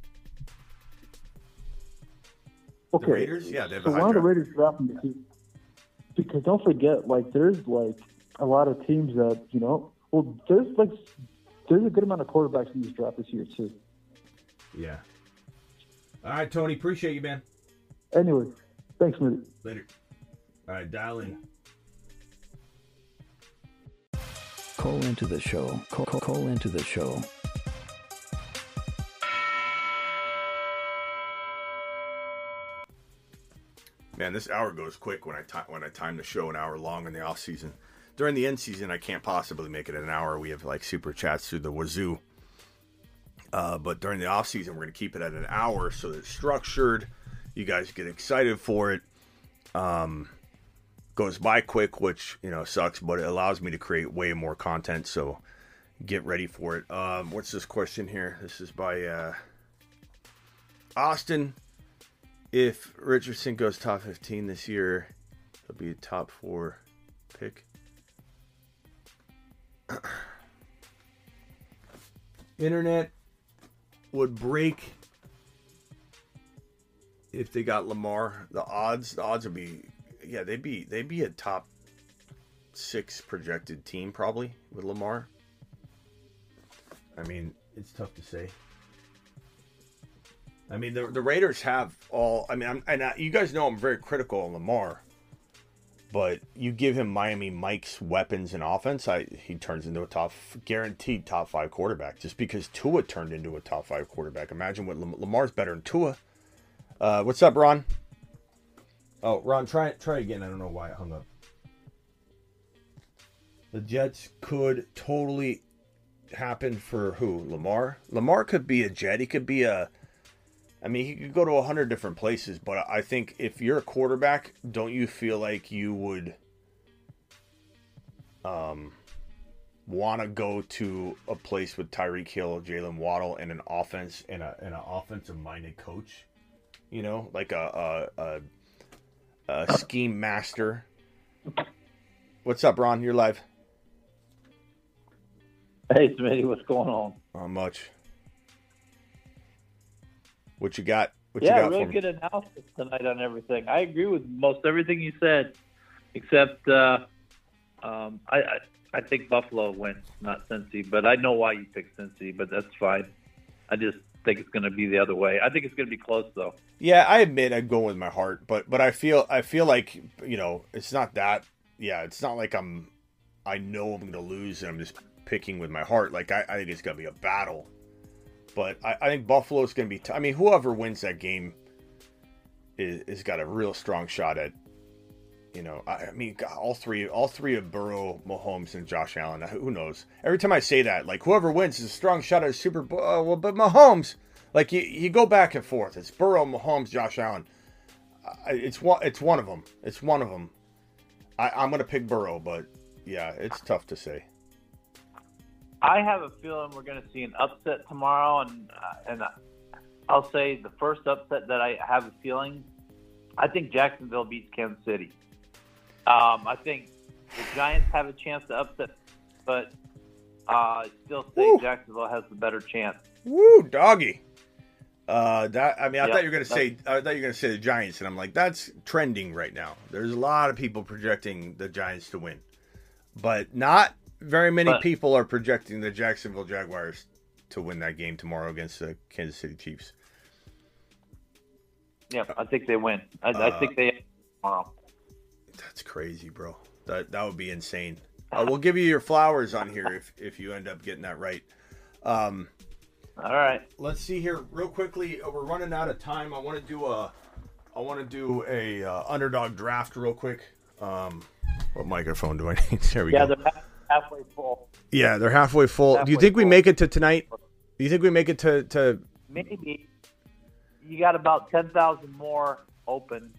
Okay. The Raiders? Yeah, they have a high draft pick. So why are the Raiders dropping the team? Because don't forget, like, there's, like, a lot of teams that, you know, well, there's a good amount of quarterbacks in this draft this year, too. Yeah. All right, Tony. Appreciate you, man. Anyway, thanks, man. Later. All right, dial in. Call into the show. Call into the show. Man, this hour goes quick when I time the show an hour long in the off season. During the end season, I can't possibly make it an hour. We have like super chats through the wazoo. But during the off season, we're going to keep it at an hour so that it's structured. You guys get excited for it. Goes by quick, which, you know, sucks, but it allows me to create way more content. So get ready for it. What's this question here? This is by Austin. If Richardson goes top 15 this year, he'll be a top 4 pick. Internet would break if they got Lamar. The odds would be, yeah, they'd be a top 6 projected team probably with Lamar. I mean, it's tough to say. I mean, the Raiders have all. I mean, you guys know I'm very critical on Lamar. But you give him Miami Mike's weapons and offense, he turns into a guaranteed top 5 quarterback. Just because Tua turned into a top 5 quarterback. Imagine what Lamar's better than Tua. What's up, Ron? Oh, Ron, try again. I don't know why I hung up. The Jets could totally happen for who? Lamar? Lamar could be a Jet. He could be a... I mean, he could go to 100 different places, but I think if you're a quarterback, don't you feel like you would want to go to a place with Tyreek Hill, Jalen Waddle, and an offense and an offensive-minded coach? You know, like a scheme master. What's up, Ron? You're live. Hey, Smitty, what's going on? Not much. What you got? What you got really for me? Good analysis tonight on everything. I agree with most everything you said, except I think Buffalo wins, not Cincy. But I know why you picked Cincy, but that's fine. I just think it's going to be the other way. I think it's going to be close, though. Yeah, I admit I'm going with my heart, but I feel like, you know, it's not that. Yeah, it's not like I know I'm going to lose and I'm just picking with my heart. Like I think it's going to be a battle, but I think Buffalo's going to be. I mean, whoever wins that game is got a real strong shot at. You know, I mean, God, all three of Burrow, Mahomes, and Josh Allen. Who knows? Every time I say that, like, whoever wins is a strong shot at a Super Bowl. Well, but Mahomes, like, you go back and forth. It's Burrow, Mahomes, Josh Allen. It's one of them. It's one of them. I'm going to pick Burrow, but, yeah, it's tough to say. I have a feeling we're going to see an upset tomorrow, and I'll say the first upset that I have a feeling, I think Jacksonville beats Kansas City. I think the Giants have a chance to upset, but I still think Jacksonville has the better chance. Woo, doggy! I thought you were gonna say the Giants, and I'm like, that's trending right now. There's a lot of people projecting the Giants to win, but not very many people are projecting the Jacksonville Jaguars to win that game tomorrow against the Kansas City Chiefs. Yeah, I think they win. I think they tomorrow. That's crazy, bro. That would be insane. We'll give you your flowers on here if you end up getting that right. All right. Let's see here real quickly. We're running out of time. I want to do a underdog draft real quick. What microphone do I need? There we go. Yeah, they're halfway full. Yeah, they're halfway full. Halfway do you think full. We make it to tonight? Do you think we make it to... Maybe. You got about 10,000 more open.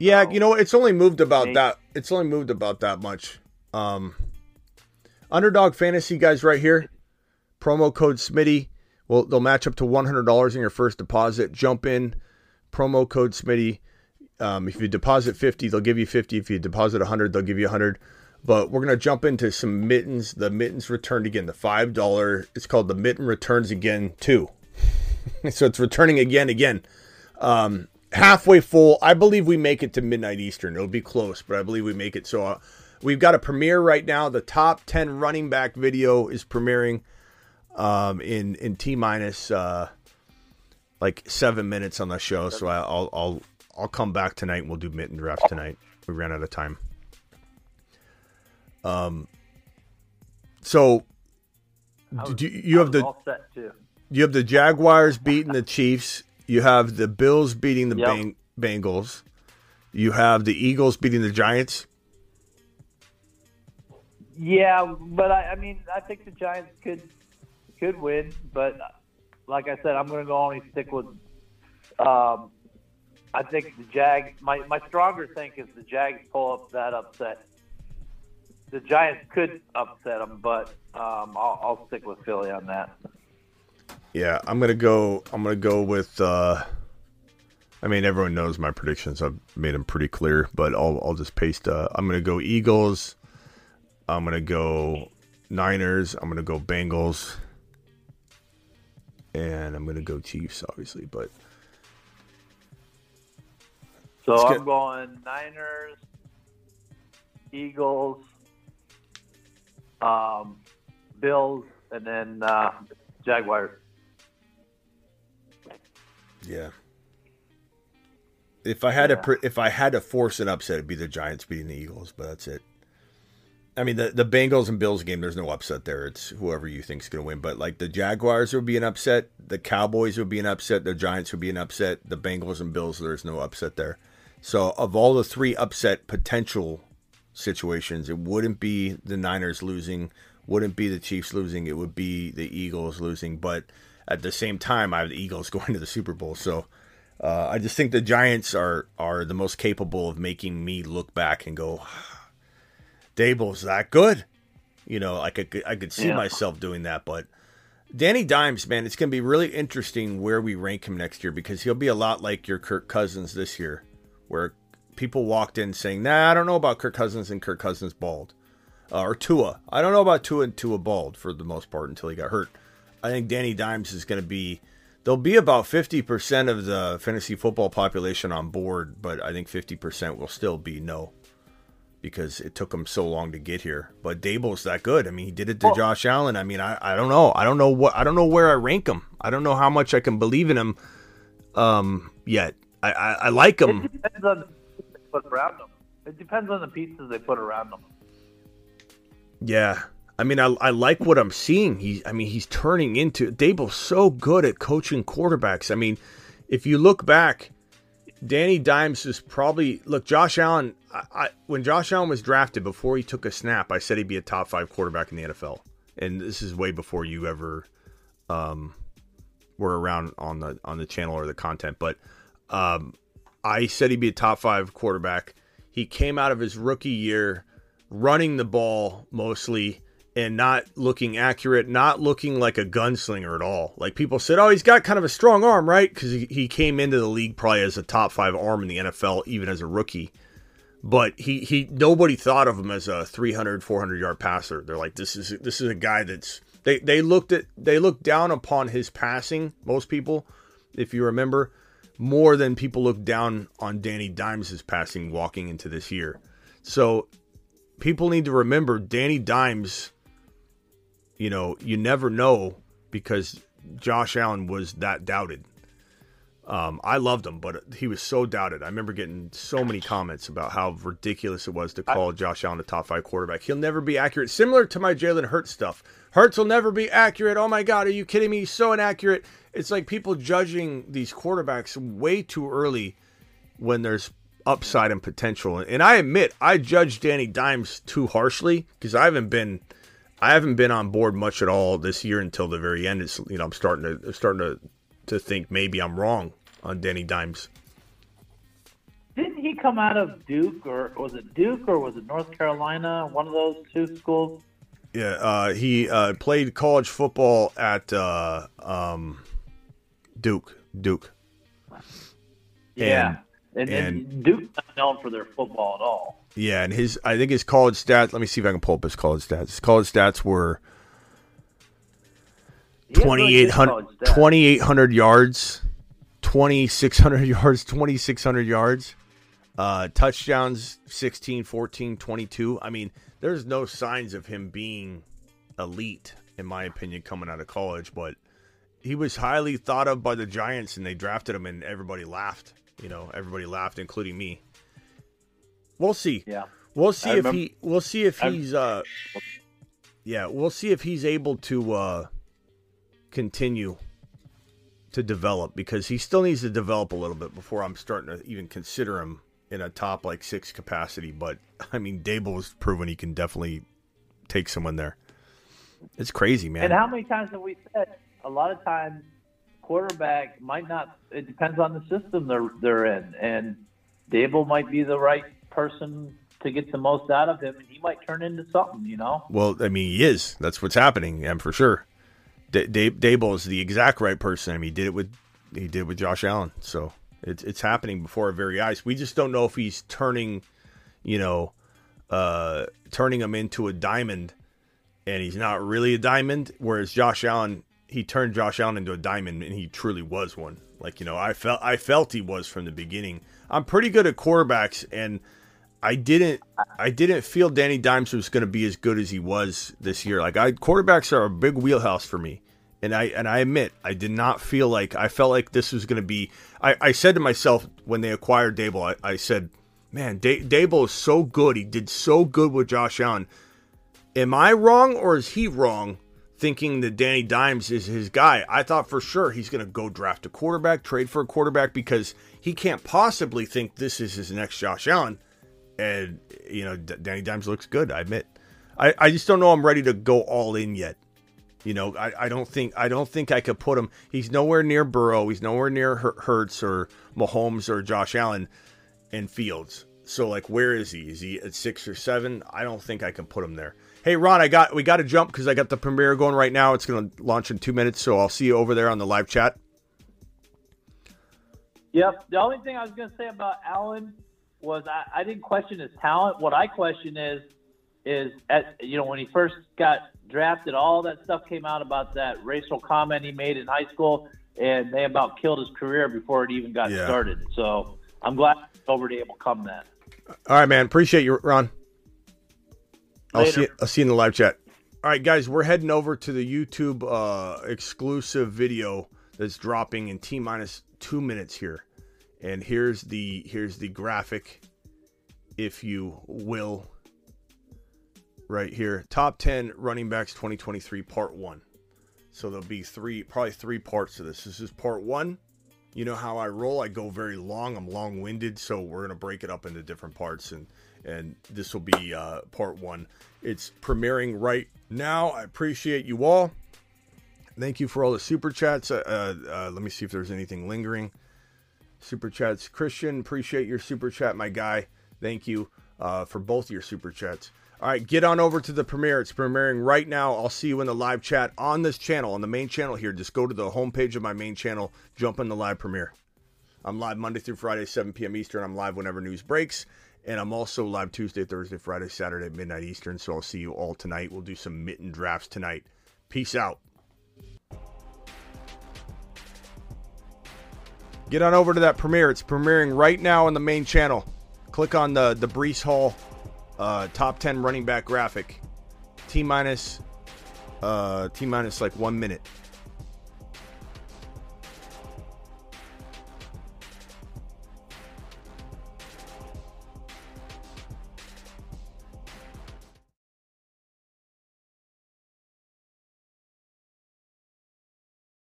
Yeah, you know, it's only moved about that. It's only moved about that much. Underdog Fantasy guys, right here. Promo code Smitty. Well, they'll match up to $100 in your first deposit. Jump in. Promo code Smitty. If you deposit 50, they'll give you 50. If you deposit 100, they'll give you 100. But we're gonna jump into some mittens. The mittens returned again. The $5. It's called the Mitten Returns Again 2. So it's returning again. Halfway full. I believe we make it to midnight Eastern. It'll be close, but I believe we make it. So we've got a premiere right now. The top 10 running back video is premiering in T-minus like 7 minutes on the show. So I'll come back tonight and we'll do mitten drafts tonight. We ran out of time. So you have the Jaguars beating the Chiefs. You have the Bills beating the Bengals. You have the Eagles beating the Giants. Yeah, but I think the Giants could win. But like I said, I'm going to only stick with. I think the Jags. My stronger think is the Jags pull up that upset. The Giants could upset them, but I'll stick with Philly on that. Yeah, I'm gonna go with. I mean, everyone knows my predictions. I've made them pretty clear, but I'll just paste. I'm gonna go Eagles. I'm gonna go Niners. I'm gonna go Bengals. And I'm gonna go Chiefs, obviously. But so I'm going Niners, Eagles, Bills, and then Jaguars. Yeah. If I had to force an upset, it'd be the Giants beating the Eagles, but that's it. I mean, the Bengals and Bills game, there's no upset there. It's whoever you think's going to win. But like the Jaguars would be an upset, the Cowboys would be an upset, the Giants would be an upset, the Bengals and Bills, there's no upset there. So of all the three upset potential situations, it wouldn't be the Niners losing, wouldn't be the Chiefs losing, it would be the Eagles losing, but at the same time, I have the Eagles going to the Super Bowl. So I just think the Giants are the most capable of making me look back and go, Dable's that good. You know, I could see myself doing that. But Danny Dimes, man, it's going to be really interesting where we rank him next year because he'll be a lot like your Kirk Cousins this year where people walked in saying, nah, I don't know about Kirk Cousins and Kirk Cousins bald. Or Tua. I don't know about Tua and Tua bald for the most part until he got hurt. I think Danny Dimes is going to be, there'll be about 50% of the fantasy football population on board, but I think 50% will still be no. because it took him so long to get here. But Daboll's that good. I mean, he did it to Josh Allen. I mean, I don't know. I don't know where I rank him. I don't know how much I can believe in him yet. I like him. It depends on the pieces they put around him. Yeah. I mean, I like what I'm seeing. He's turning into... Daboll's so good at coaching quarterbacks. I mean, if you look back, Danny Dimes is probably... Look, Josh Allen... when Josh Allen was drafted, before he took a snap, I said he'd be a top 5 quarterback in the NFL. And this is way before you ever were around on the channel or the content. But I said he'd be a top 5 quarterback. He came out of his rookie year running the ball mostly and not looking accurate, not looking like a gunslinger at all. Like people said, oh, he's got kind of a strong arm, right? Because he came into the league probably as a top 5 arm in the NFL, even as a rookie. But he nobody thought of him as a 300, 400 yard passer. They're like, this is a guy that's they looked down upon his passing. Most people, if you remember, more than people looked down on Danny Dimes' passing walking into this year. So people need to remember Danny Dimes. You know, you never know because Josh Allen was that doubted. I loved him, but he was so doubted. I remember getting so many comments about how ridiculous it was to call Josh Allen a top 5 quarterback. He'll never be accurate. Similar to my Jalen Hurts stuff. Hurts will never be accurate. Oh my God, are you kidding me? He's so inaccurate. It's like people judging these quarterbacks way too early when there's upside and potential. And I admit, I judge Danny Dimes too harshly because I haven't been on board much at all this year until the very end. It's, you know, I'm starting to think maybe I'm wrong on Danny Dimes. Didn't he come out of Duke or was it North Carolina? One of those two schools. Yeah, he played college football at Duke. Yeah, and Duke's not known for their football at all. Yeah, and I think his college stats. Let me see if I can pull up his college stats. His college stats were 2,800 yards, 2,600 yards, 2,600 yards, touchdowns, 16, 14, 22. I mean, there's no signs of him being elite, in my opinion, coming out of college. But he was highly thought of by the Giants, and they drafted him, and everybody laughed. You know, everybody laughed, including me. We'll see. Yeah, we'll see if he's able to continue to develop, because he still needs to develop a little bit before I'm starting to even consider him in a top 6 capacity. But I mean, Dable has proven he can definitely take someone there. It's crazy, man. And how many times have we said? A lot of times, quarterback might not. It depends on the system they're in, and Dable might be the right person to get the most out of him, and he might turn into something, you know. Well, I mean, he is. That's what's happening, and for sure. Daboll is the exact right person. I mean, he did it with Josh Allen. So it's happening before our very eyes. We just don't know if he's turning him into a diamond, and he's not really a diamond. Whereas Josh Allen, he turned Josh Allen into a diamond, and he truly was one. Like, you know, I felt he was from the beginning. I'm pretty good at quarterbacks, and I didn't feel Danny Dimes was going to be as good as he was this year. Like, quarterbacks are a big wheelhouse for me, and I admit I did not feel like I felt like this was going to be. I said to myself when they acquired Daboll, I said, "Man, Daboll is so good. He did so good with Josh Allen. Am I wrong, or is he wrong thinking that Danny Dimes is his guy?" I thought for sure he's going to go draft a quarterback, trade for a quarterback, because he can't possibly think this is his next Josh Allen. And, you know, Danny Dimes looks good, I admit. I just don't know I'm ready to go all in yet. You know, I don't think I could put him. He's nowhere near Burrow. He's nowhere near Hurts or Mahomes or Josh Allen and Fields. So, like, where is he? Is he at 6 or 7? I don't think I can put him there. Hey, Ron, we got to jump because I got the premiere going right now. It's going to launch in 2 minutes, so I'll see you over there on the live chat. Yep. The only thing I was going to say about Allen was I didn't question his talent. What I question is when he first got drafted, all that stuff came out about that racial comment he made in high school, and they about killed his career before it even got started. So I'm glad over to able to come that. All right, man. Appreciate you, Ron. I'll see you in the live chat. All right, guys, we're heading over to the YouTube exclusive video that's dropping in T-minus 2 minutes here. And here's the graphic, if you will, right here. Top 10 running backs 2023 part 1. So there'll be probably three parts to this. This is part 1. You know how I roll. I go very long. I'm long-winded, so we're going to break it up into different parts, and this will be part 1. It's premiering right now. I appreciate you all. Thank you for all the super chats. Let me see if there's anything lingering. Super chats. Christian, appreciate your super chat, my guy. Thank you for both your super chats. All right, get on over to the premiere. It's premiering right now. I'll see you in the live chat on this channel, on the main channel here. Just go to the homepage of my main channel, jump in the live premiere. I'm live Monday through Friday, 7 p.m. Eastern. I'm live whenever news breaks. And I'm also live Tuesday, Thursday, Friday, Saturday at midnight Eastern. So I'll see you all tonight. We'll do some mitten drafts tonight. Peace out. Get on over to that premiere. It's premiering right now on the main channel. Click on the Breece Hall top 10 running back graphic. T minus like 1 minute.